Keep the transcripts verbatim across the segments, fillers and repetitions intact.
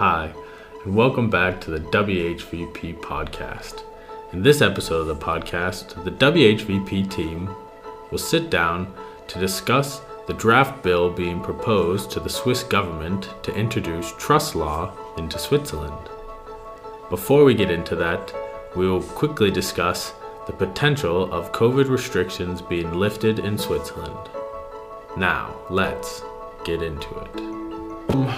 Hi, and welcome back to the W H V P podcast. In this episode of the podcast, the W H V P team will sit down to discuss the draft bill being proposed to the Swiss government to introduce trust law into Switzerland. Before we get into that, we will quickly discuss the potential of COVID restrictions being lifted in Switzerland. Now, let's get into it.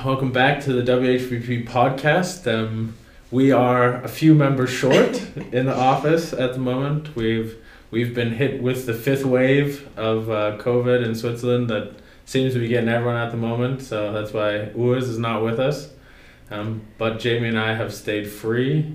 Welcome back to the W H V P podcast. Um, we are a few members short in the office at the moment. We've we've been hit with the fifth wave of uh, COVID in Switzerland that seems to be getting everyone at the moment. So that's why Urs is not with us. Um, but Jamie and I have stayed free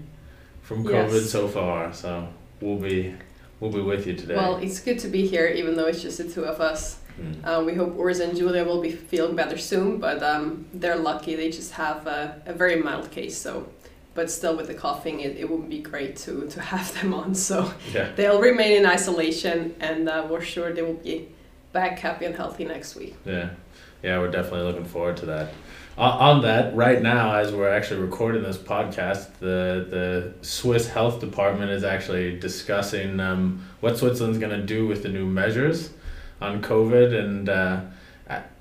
from COVID yes. so far. So we'll be we'll be with you today. Well, it's good to be here, even though it's just the two of us. Uh, we hope Urs and Julia will be feeling better soon, but um, they're lucky. They just have a, a very mild case, so but still with the coughing, it, it would be great to, to have them on. So yeah. They'll remain in isolation, and uh, we're sure they will be back happy and healthy next week. Yeah, yeah, we're definitely looking forward to that. On that, right now, as we're actually recording this podcast, the the Swiss Health Department is actually discussing um, what Switzerland's going to do with the new measures on COVID, and uh,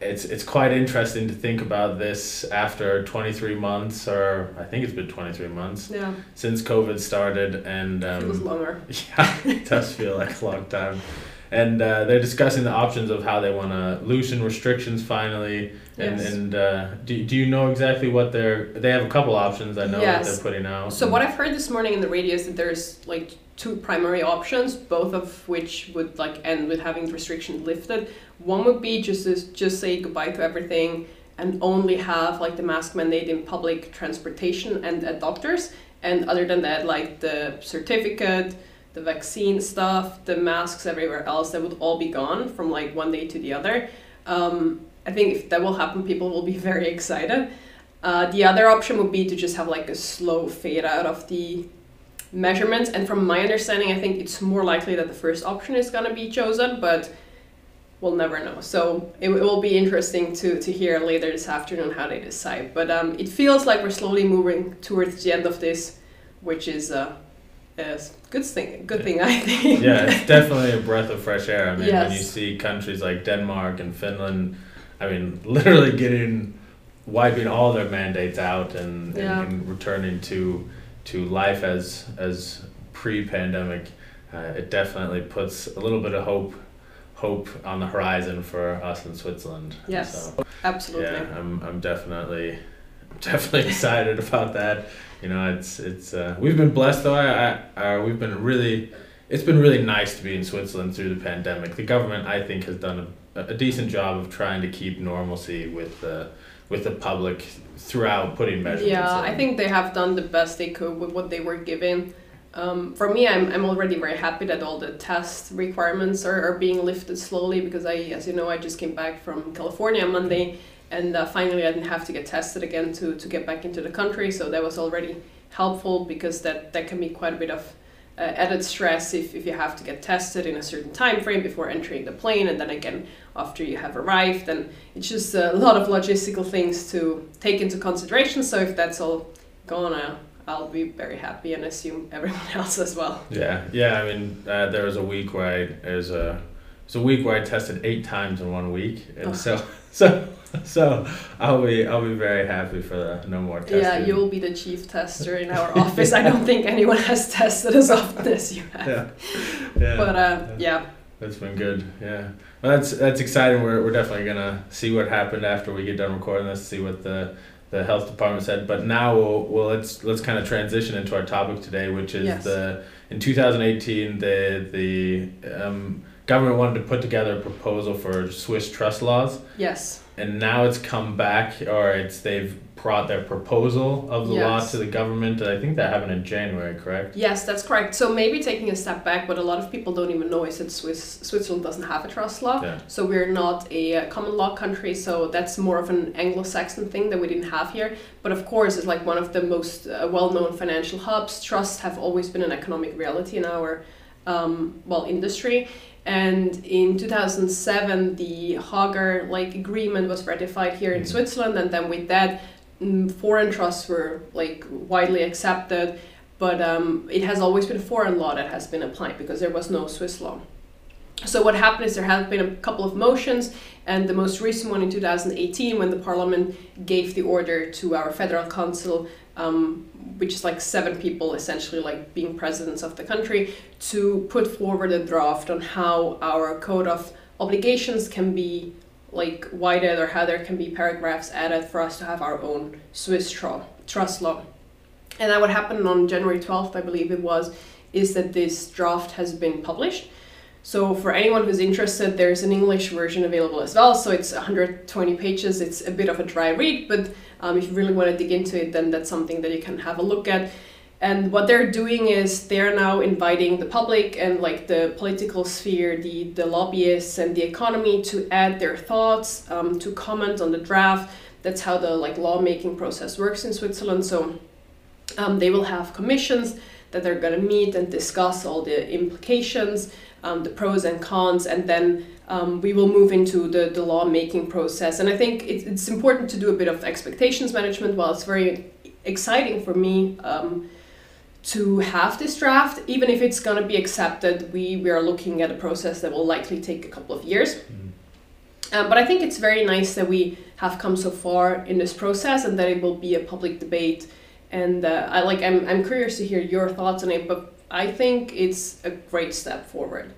it's it's quite interesting to think about this after twenty-three months, or I think it's been twenty-three months yeah. since COVID started, and um, it was longer. Yeah, it does feel like a long time. And uh, they're discussing the options of how they want to loosen restrictions finally. And, yes. and uh, do, do you know exactly what they're... They have a couple options, I know, yes. that they're putting out. So what I've heard this morning in the radio is that there's like two primary options, both of which would like end with having the restriction lifted. One would be just to just say goodbye to everything and only have like the mask mandate in public transportation and at doctors. And other than that, like the certificate, the vaccine stuff, the masks everywhere else, that would all be gone from like one day to the other. Um, I think if that will happen, people will be very excited. Uh, the other option would be to just have like a slow fade out of the measurements. And from my understanding, I think it's more likely that the first option is gonna be chosen, but we'll never know. So it, it will be interesting to, to hear later this afternoon how they decide. But um, it feels like we're slowly moving towards the end of this, which is, uh, Yes, good thing. Good thing, I think. Yeah, it's definitely a breath of fresh air. I mean, yes. when you see countries like Denmark and Finland, I mean, literally getting wiping all their mandates out and, yeah. and, and returning to to life as as pre-pandemic, uh, it definitely puts a little bit of hope hope on the horizon for us in Switzerland. Yes, so, absolutely. Yeah, I'm I'm definitely. Definitely excited about that. You know, it's it's uh, we've been blessed though. I, I uh, we've been really, it's been really nice to be in Switzerland through the pandemic. The government, I think, has done a, a decent job of trying to keep normalcy with the uh, with the public throughout putting measures. Yeah, in. I think they have done the best they could with what they were given. Um, for me, I'm I'm already very happy that all the test requirements are, are being lifted slowly, because I, as you know, I just came back from California Monday. And uh, finally, I didn't have to get tested again to, to get back into the country. So that was already helpful, because that, that can be quite a bit of uh, added stress if, if you have to get tested in a certain time frame before entering the plane. And then again, after you have arrived. And it's just a lot of logistical things to take into consideration. So if that's all gone, uh, I'll be very happy, and assume everyone else as well. Yeah. Yeah. I mean, uh, there was a week where I, there was a, it was a week where I tested eight times in one week. And oh. so... so So I'll be I'll be very happy for the no more testing. Yeah, you will be the chief tester in our office. I don't think anyone has tested as often as you have. Yeah, yeah. But uh, yeah. That's been good. Yeah. Well, that's that's exciting. We're we're definitely gonna see what happened after we get done recording this. See what the the health department said. But now we'll well let's let's kind of transition into our topic today, which is yes. the in two thousand eighteen the the um, government wanted to put together a proposal for Swiss trust laws. Yes. And now it's come back, or it's they've brought their proposal of the yes. law to the government. I think that happened in January, correct? Yes, that's correct. So maybe taking a step back, what a lot of people don't even know is that Swiss, Switzerland doesn't have a trust law. Yeah. So we're not a common law country, so that's more of an Anglo-Saxon thing that we didn't have here. But of course, it's like one of the most uh, well-known financial hubs. Trusts have always been an economic reality in our um, well industry. And in two thousand seven, the Hague like agreement was ratified here in Switzerland, and then with that, foreign trusts were like widely accepted, but um, it has always been foreign law that has been applied because there was no Swiss law. So what happened is there have been a couple of motions, and the most recent one in two thousand eighteen, when the parliament gave the order to our federal council, um, which is like seven people essentially like being presidents of the country, to put forward a draft on how our code of obligations can be like widened, or how there can be paragraphs added for us to have our own Swiss tr trust law. And that what happened on January twelfth, I believe it was, is that this draft has been published. So for anyone who's interested, there's an English version available as well. So it's one hundred twenty pages. It's a bit of a dry read, but um, if you really want to dig into it, then that's something that you can have a look at. And what they're doing is they're now inviting the public and like the political sphere, the, the lobbyists and the economy to add their thoughts, um, to comment on the draft. That's how the like lawmaking process works in Switzerland. So um, they will have commissions that they're going to meet and discuss all the implications, um, the pros and cons, and then um, we will move into the, the lawmaking process. And I think it, it's important to do a bit of expectations management. While it's very exciting for me um, to have this draft, even if it's going to be accepted, we, we are looking at a process that will likely take a couple of years. Mm-hmm. Um, but I think it's very nice that we have come so far in this process and that it will be a public debate. And uh, I like I'm I'm curious to hear your thoughts on it, but I think it's a great step forward.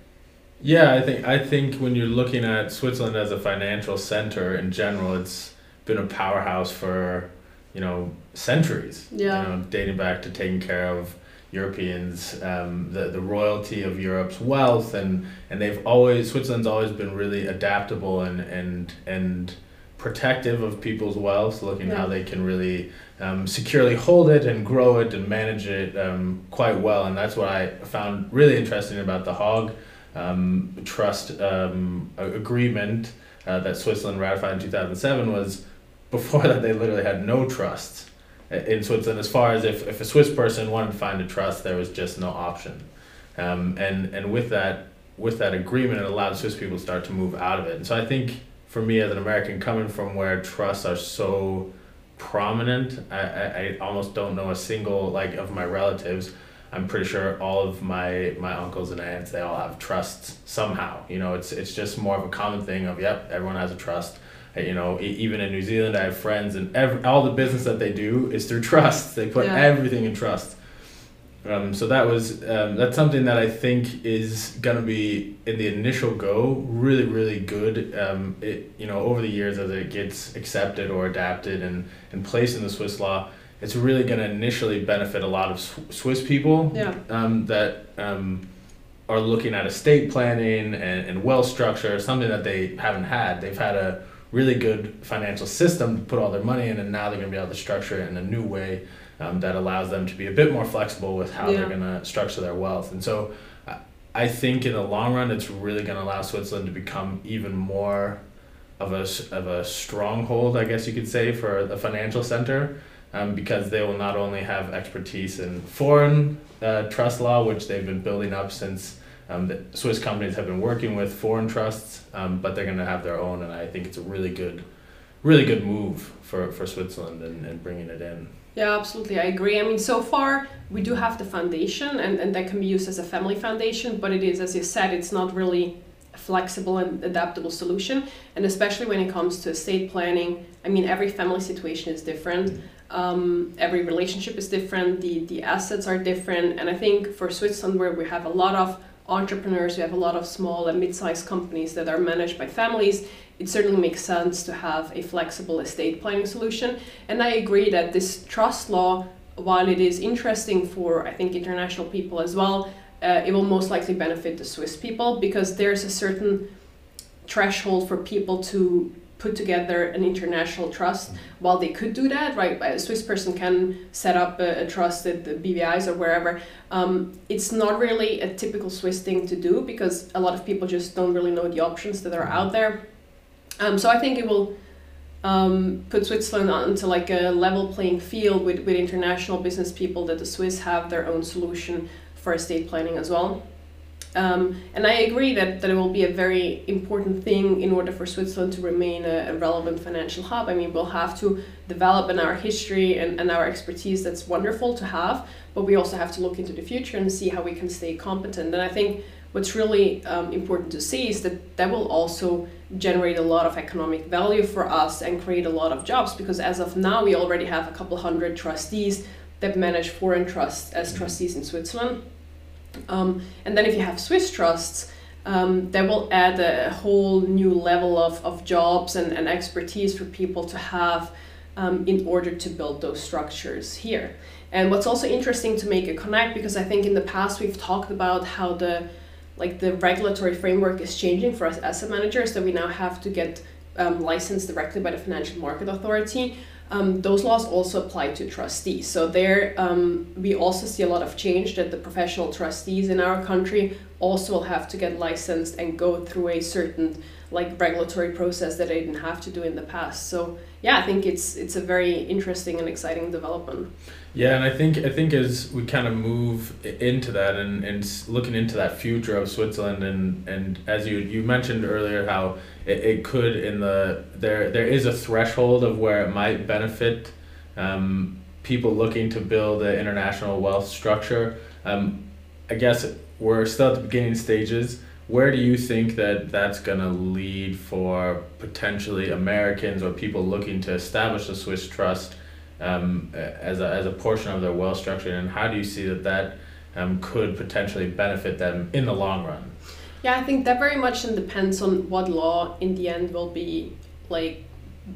Yeah, I think I think when you're looking at Switzerland as a financial center in general, it's been a powerhouse for, you know, centuries. Yeah. You know, dating back to taking care of Europeans, um, the the royalty of Europe's wealth, and and they've always Switzerland's always been really adaptable and and and protective of people's wealth, looking yeah. how they can really um, securely hold it and grow it and manage it um, quite well. And that's what I found really interesting about the Hague um, Trust um, Agreement uh, that Switzerland ratified in two thousand seven was before that they literally had no trusts in Switzerland. As far as if, if a Swiss person wanted to find a trust, there was just no option. Um, and, and with that with that agreement, it allowed Swiss people to start to move out of it. And so I think for me as an American, coming from where trusts are so prominent, I, I, I almost don't know a single, like, of my relatives. I'm pretty sure all of my, my uncles and aunts, they all have trusts somehow. You know, it's it's just more of a common thing of, yep, everyone has a trust. You know, even in New Zealand, I have friends, and every, all the business that they do is through trusts. They put yeah. everything in trust. Um, so that was um, that's something that I think is gonna be in the initial go really really good. Um, it you know over the years as it gets accepted or adapted and, and placed in the Swiss law, it's really gonna initially benefit a lot of Swiss people yeah. um, that um, are looking at estate planning and, and wealth structure, something that they haven't had. They've had a really good financial system to put all their money in, and now they're gonna be able to structure it in a new way. Um, that allows them to be a bit more flexible with how yeah. they're going to structure their wealth. And so I, I think in the long run, it's really going to allow Switzerland to become even more of a, of a stronghold, I guess you could say, for the financial center, um, because they will not only have expertise in foreign uh, trust law, which they've been building up since um, the Swiss companies have been working with foreign trusts, um, but they're going to have their own. And I think it's a really good, really good move for, for Switzerland and, and bringing it in. Yeah, absolutely. I agree. I mean, so far we do have the foundation, and, and that can be used as a family foundation, but it is, as you said, it's not really a flexible and adaptable solution. And especially when it comes to estate planning, I mean, every family situation is different. Um, every relationship is different. The, the assets are different. And I think for Switzerland, where we have a lot of entrepreneurs, we have a lot of small and mid-sized companies that are managed by families, it certainly makes sense to have a flexible estate planning solution. And I agree that this trust law, while it is interesting for, I think, international people as well, uh, it will most likely benefit the Swiss people, because there's a certain threshold for people to put together an international trust. While they could do that, right? A Swiss person can set up a, a trust at the B V Is or wherever. Um, it's not really a typical Swiss thing to do, because a lot of people just don't really know the options that are out there. Um, so I think it will um, put Switzerland onto like a level playing field with, with international business people, that the Swiss have their own solution for estate planning as well. Um, and I agree that, that it will be a very important thing in order for Switzerland to remain a, a relevant financial hub. I mean, we'll have to develop in our history and, and our expertise. That's wonderful to have, but we also have to look into the future and see how we can stay competent. And I think what's really um, important to see is that that will also generate a lot of economic value for us and create a lot of jobs, because as of now, we already have a couple hundred trustees that manage foreign trusts as trustees in Switzerland. Um, and then if you have Swiss trusts, um, that will add a whole new level of, of jobs and, and expertise for people to have um, in order to build those structures here. And what's also interesting to make a connect, because I think in the past we've talked about how the like the regulatory framework is changing for us asset managers, that we now have to get um, licensed directly by the Financial Market Authority. Um, those laws also apply to trustees. So there um, we also see a lot of change that the professional trustees in our country also will have to get licensed and go through a certain like regulatory process that they didn't have to do in the past. So yeah, I think it's it's a very interesting and exciting development. Yeah, and I think I think as we kind of move into that and, and looking into that future of Switzerland, and, and as you you mentioned earlier how it, it could in the there there is a threshold of where it might benefit um, people looking to build an international wealth structure. Um, I guess we're still at the beginning stages. Where do you think that that's going to lead for potentially Americans or people looking to establish a Swiss trust um, as, a, as a portion of their wealth structure? And how do you see that that um, could potentially benefit them in the long run? Yeah, I think that very much depends on what law in the end will be, like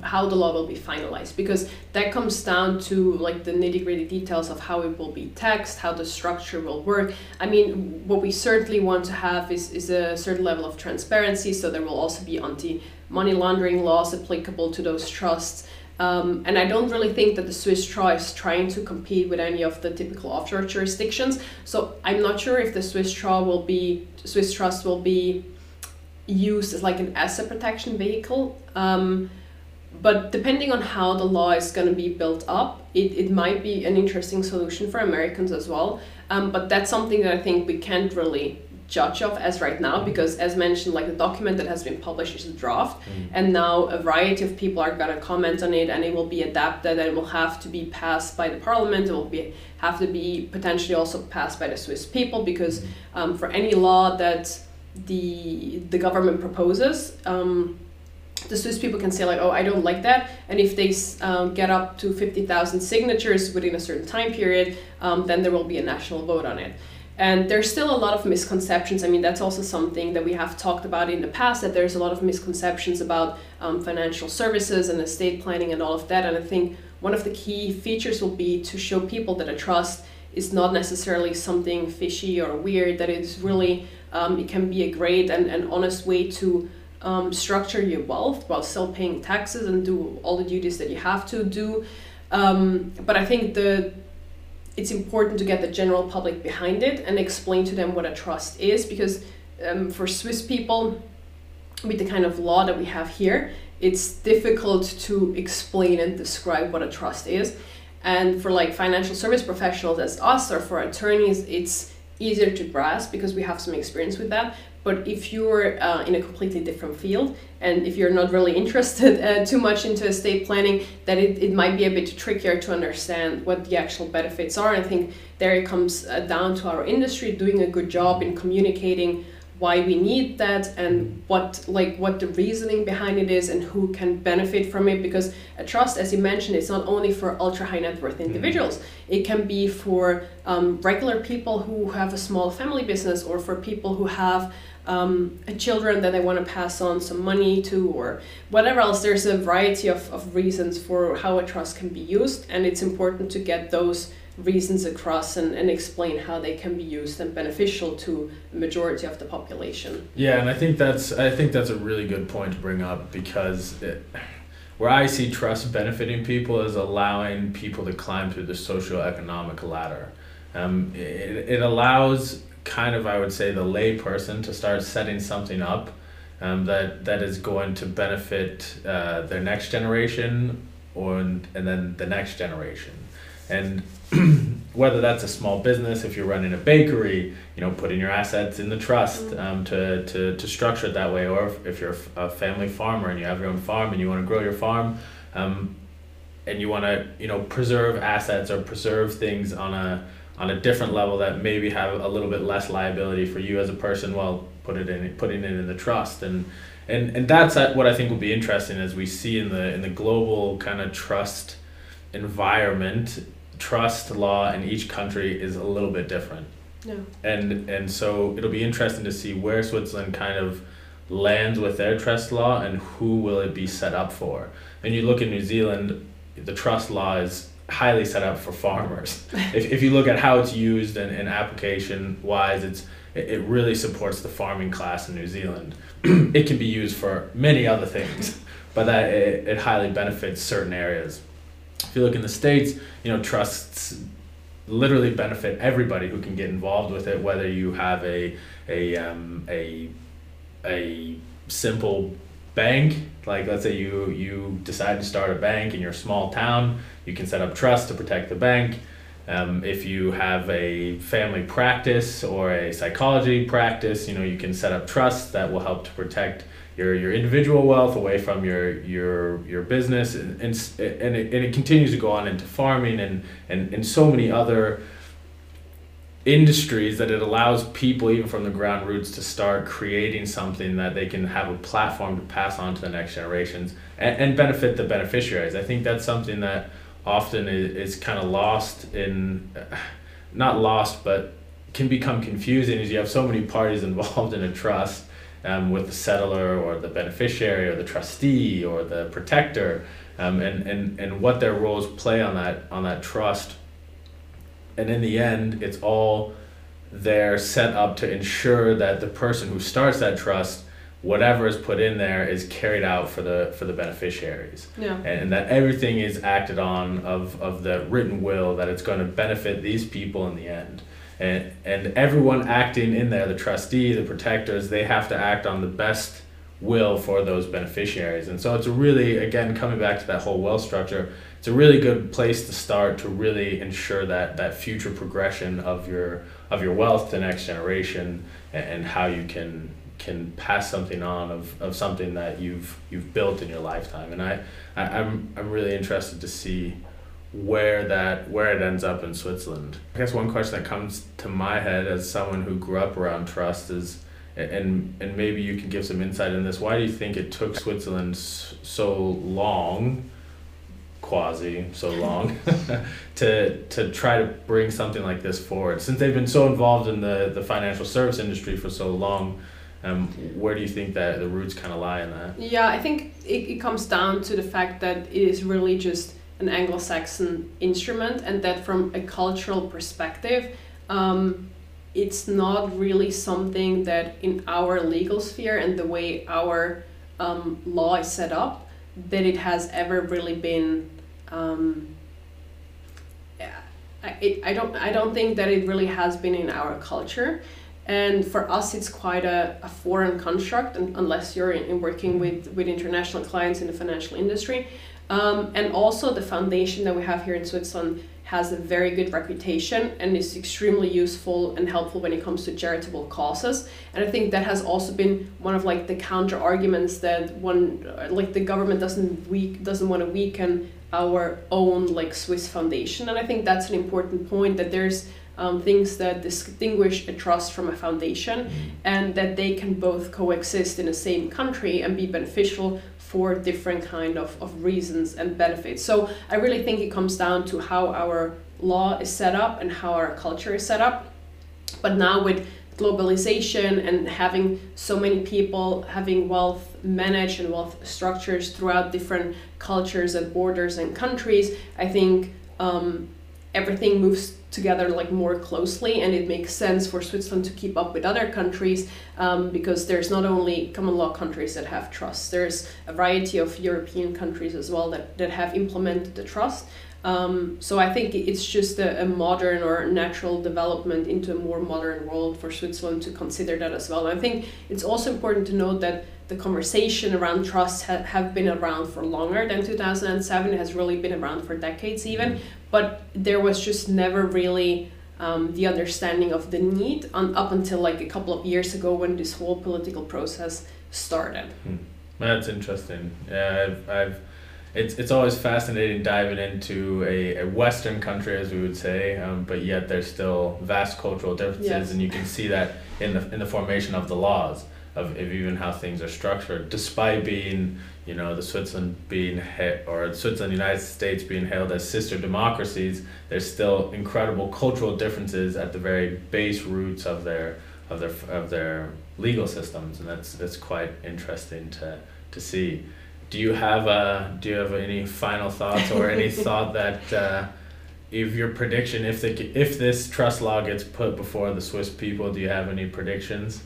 how the law will be finalized, because that comes down to like the nitty-gritty details of how it will be taxed, how the structure will work. I mean, what we certainly want to have is, is a certain level of transparency, so there will also be anti-money laundering laws applicable to those trusts. Um, and I don't really think that the Swiss trust is trying to compete with any of the typical offshore jurisdictions, so I'm not sure if the Swiss trust will be Swiss trust will be used as like an asset protection vehicle. Um, But depending on how the law is going to be built up, it, it might be an interesting solution for Americans as well. Um, but that's something that I think we can't really judge of as right now, because as mentioned, like the document that has been published is a draft, mm. and now a variety of people are going to comment on it, and it will be adapted, and it will have to be passed by the parliament. It will be have to be potentially also passed by the Swiss people, because um, for any law that the, the government proposes, um, the Swiss people can say like, oh, I don't like that. And if they um, get up to fifty thousand signatures within a certain time period, um, then there will be a national vote on it. And there's still a lot of misconceptions. I mean, that's also something that we have talked about in the past, that there's a lot of misconceptions about um, financial services and estate planning and all of that. And I think one of the key features will be to show people that a trust is not necessarily something fishy or weird, that it's really, um, it can be a great and, and honest way to Um, structure your wealth while still paying taxes and do all the duties that you have to do. Um, but I think the it's important to get the general public behind it and explain to them what a trust is, because um, for Swiss people, with the kind of law that we have here, it's difficult to explain and describe what a trust is. And for like financial service professionals as us, or for attorneys, it's easier to grasp because we have some experience with that. But if you're uh, in a completely different field, and if you're not really interested uh, too much into estate planning, then it, it might be a bit trickier to understand what the actual benefits are. I think there it comes uh, down to our industry doing a good job in communicating why we need that and what like what the reasoning behind it is and who can benefit from it. Because a trust, as you mentioned, it's not only for ultra high net worth individuals. It can be for um, regular people who have a small family business, or for people who have Um, children that they want to pass on some money to, or whatever else. There's a variety of, of reasons for how a trust can be used, and it's important to get those reasons across and, and explain how they can be used and beneficial to the majority of the population. Yeah, and I think that's I think that's a really good point to bring up, because it, where I see trust benefiting people is allowing people to climb through the socioeconomic ladder. Um, it, it allows kind of, I would say, the lay person to start setting something up um, that that is going to benefit uh, their next generation or and then the next generation. And whether that's a small business, if you're running a bakery, you know, putting your assets in the trust um, to, to, to structure it that way. Or if, if you're a family farmer and you have your own farm and you want to grow your farm, um, and you want to, you know, preserve assets or preserve things on a on a different level that maybe have a little bit less liability for you as a person, well, put it in, putting it in the trust. And and and that's what I think will be interesting as we see in the in the global kind of trust environment. Trust law in each country is a little bit different. Yeah. And and so it'll be interesting to see where Switzerland kind of lands with their trust law and who will it be set up for. And you look in New Zealand, the trust law is highly set up for farmers. if if you look at how it's used and, and application wise, it's it really supports the farming class in New Zealand. It can be used for many other things, but that it, it highly benefits certain areas. If you look in the States, you know, trusts literally benefit everybody who can get involved with it, whether you have a a um, a a simple bank, like let's say you you decide to start a bank in your small town, you can set up trusts to protect the bank. Um, if you have a family practice or a psychology practice, you know, you can set up trusts that will help to protect your your individual wealth away from your your your business, and and and it, and it continues to go on into farming and, and and so many other industries that it allows people even from the ground roots to start creating something that they can have a platform to pass on to the next generations and, and benefit the beneficiaries. I think that's something that often is, is kind of lost in, not lost, but can become confusing as you have so many parties involved in a trust. Um, with the settler or the beneficiary or the trustee or the protector, um, and, and, and what their roles play on that on that trust. And in the end, it's all there set up to ensure that the person who starts that trust, whatever is put in there is carried out for the for the beneficiaries. Yeah. And, and that everything is acted on of, of the written will, that it's going to benefit these people in the end. And, and everyone acting in there, the trustee, the protectors, they have to act on the best will for those beneficiaries. And so it's a really, again, coming back to that whole will structure, it's a really good place to start to really ensure that, that future progression of your of your wealth to the next generation, and, and how you can can pass something on of, of something that you've you've built in your lifetime. And I, I I'm I'm really interested to see where that where it ends up in Switzerland. I guess one question that comes to my head as someone who grew up around trust is, and and maybe you can give some insight in this, why do you think it took Switzerland so long, quasi so long, to to try to bring something like this forward? Since they've been so involved in the, the financial service industry for so long, um, where do you think that the roots kind of lie in that? Yeah, I think it, it comes down to the fact that it is really just an Anglo-Saxon instrument, and that from a cultural perspective, um, it's not really something that in our legal sphere and the way our um, law is set up, that it has ever really been. Um, I, it, I don't. I don't think that it really has been in our culture, and for us, it's quite a, a foreign construct. And unless you're in, in working with with international clients in the financial industry. Um, and also the foundation that we have here in Switzerland has a very good reputation and is extremely useful and helpful when it comes to charitable causes. And I think that has also been one of like the counter arguments that one, like the government doesn't weak doesn't want to weaken our own like Swiss foundation. And I think that's an important point, that there's um, things that distinguish a trust from a foundation, and that they can both coexist in the same country and be beneficial for different kind of, of reasons and benefits. So I really think it comes down to how our law is set up and how our culture is set up. But now with globalization and having so many people having wealth managed and wealth structures throughout different cultures and borders and countries, I think um, everything moves together like more closely, and it makes sense for Switzerland to keep up with other countries, um, because there's not only common law countries that have trusts, there's a variety of European countries as well that, that have implemented the trust. Um, so I think it's just a, a modern or natural development into a more modern world for Switzerland to consider that as well. And I think it's also important to note that the conversation around trusts ha- have been around for longer than two thousand seven, has really been around for decades even, but there was just never really um, the understanding of the need on, up until like a couple of years ago when this whole political process started. Hmm. That's interesting. Yeah, I've, I've it's it's always fascinating diving into a, a Western country, as we would say, um, but yet there's still vast cultural differences, yes. And you can see that in the in the formation of the laws of, of even how things are structured, despite being you know the Switzerland being ha- or Switzerland United States being hailed as sister democracies, there's still incredible cultural differences at the very base roots of their of their of their legal systems, and that's that's quite interesting to to see. Do you have a do you have any final thoughts or any thought that uh, if your prediction if the if this trust law gets put before the Swiss people, do you have any predictions?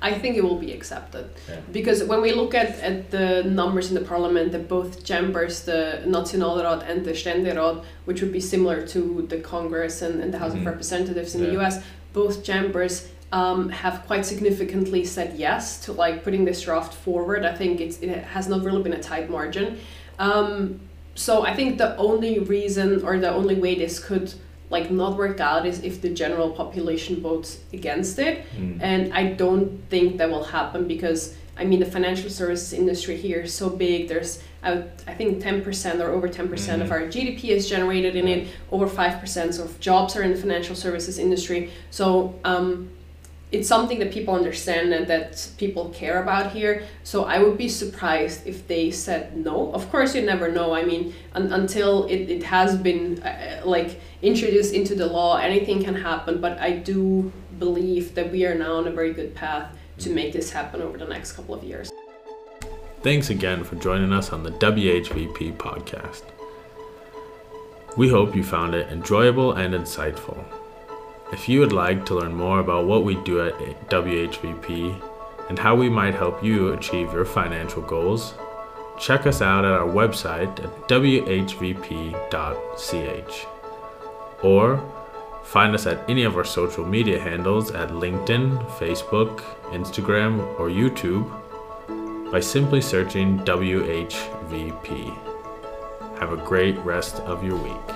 I think it will be accepted, yeah. Because when we look at, at the numbers in the parliament, that both chambers, the Nationalrat and the Ständerat, which would be similar to the Congress and, and the House mm-hmm. of Representatives in yeah. the U S, both chambers Um, have quite significantly said yes to like putting this draft forward. I think it's, it has not really been a tight margin. Um, so I think the only reason or the only way this could like not work out is if the general population votes against it. Mm. And I don't think that will happen because I mean the financial services industry here is so big. There's I, I think ten percent or over ten percent mm-hmm. of our G D P is generated in it. Over five percent of jobs are in the financial services industry. So um, it's something that people understand and that people care about here. So I would be surprised if they said no. Of course, you never know. I mean, un- until it, it has been uh, like introduced into the law, anything can happen. But I do believe that we are now on a very good path to make this happen over the next couple of years. Thanks again for joining us on the W H V P podcast. We hope you found it enjoyable and insightful. If you would like to learn more about what we do at W H V P and how we might help you achieve your financial goals, check us out at our website at w h v p dot c h or find us at any of our social media handles at LinkedIn, Facebook, Instagram, or YouTube by simply searching W H V P. Have a great rest of your week.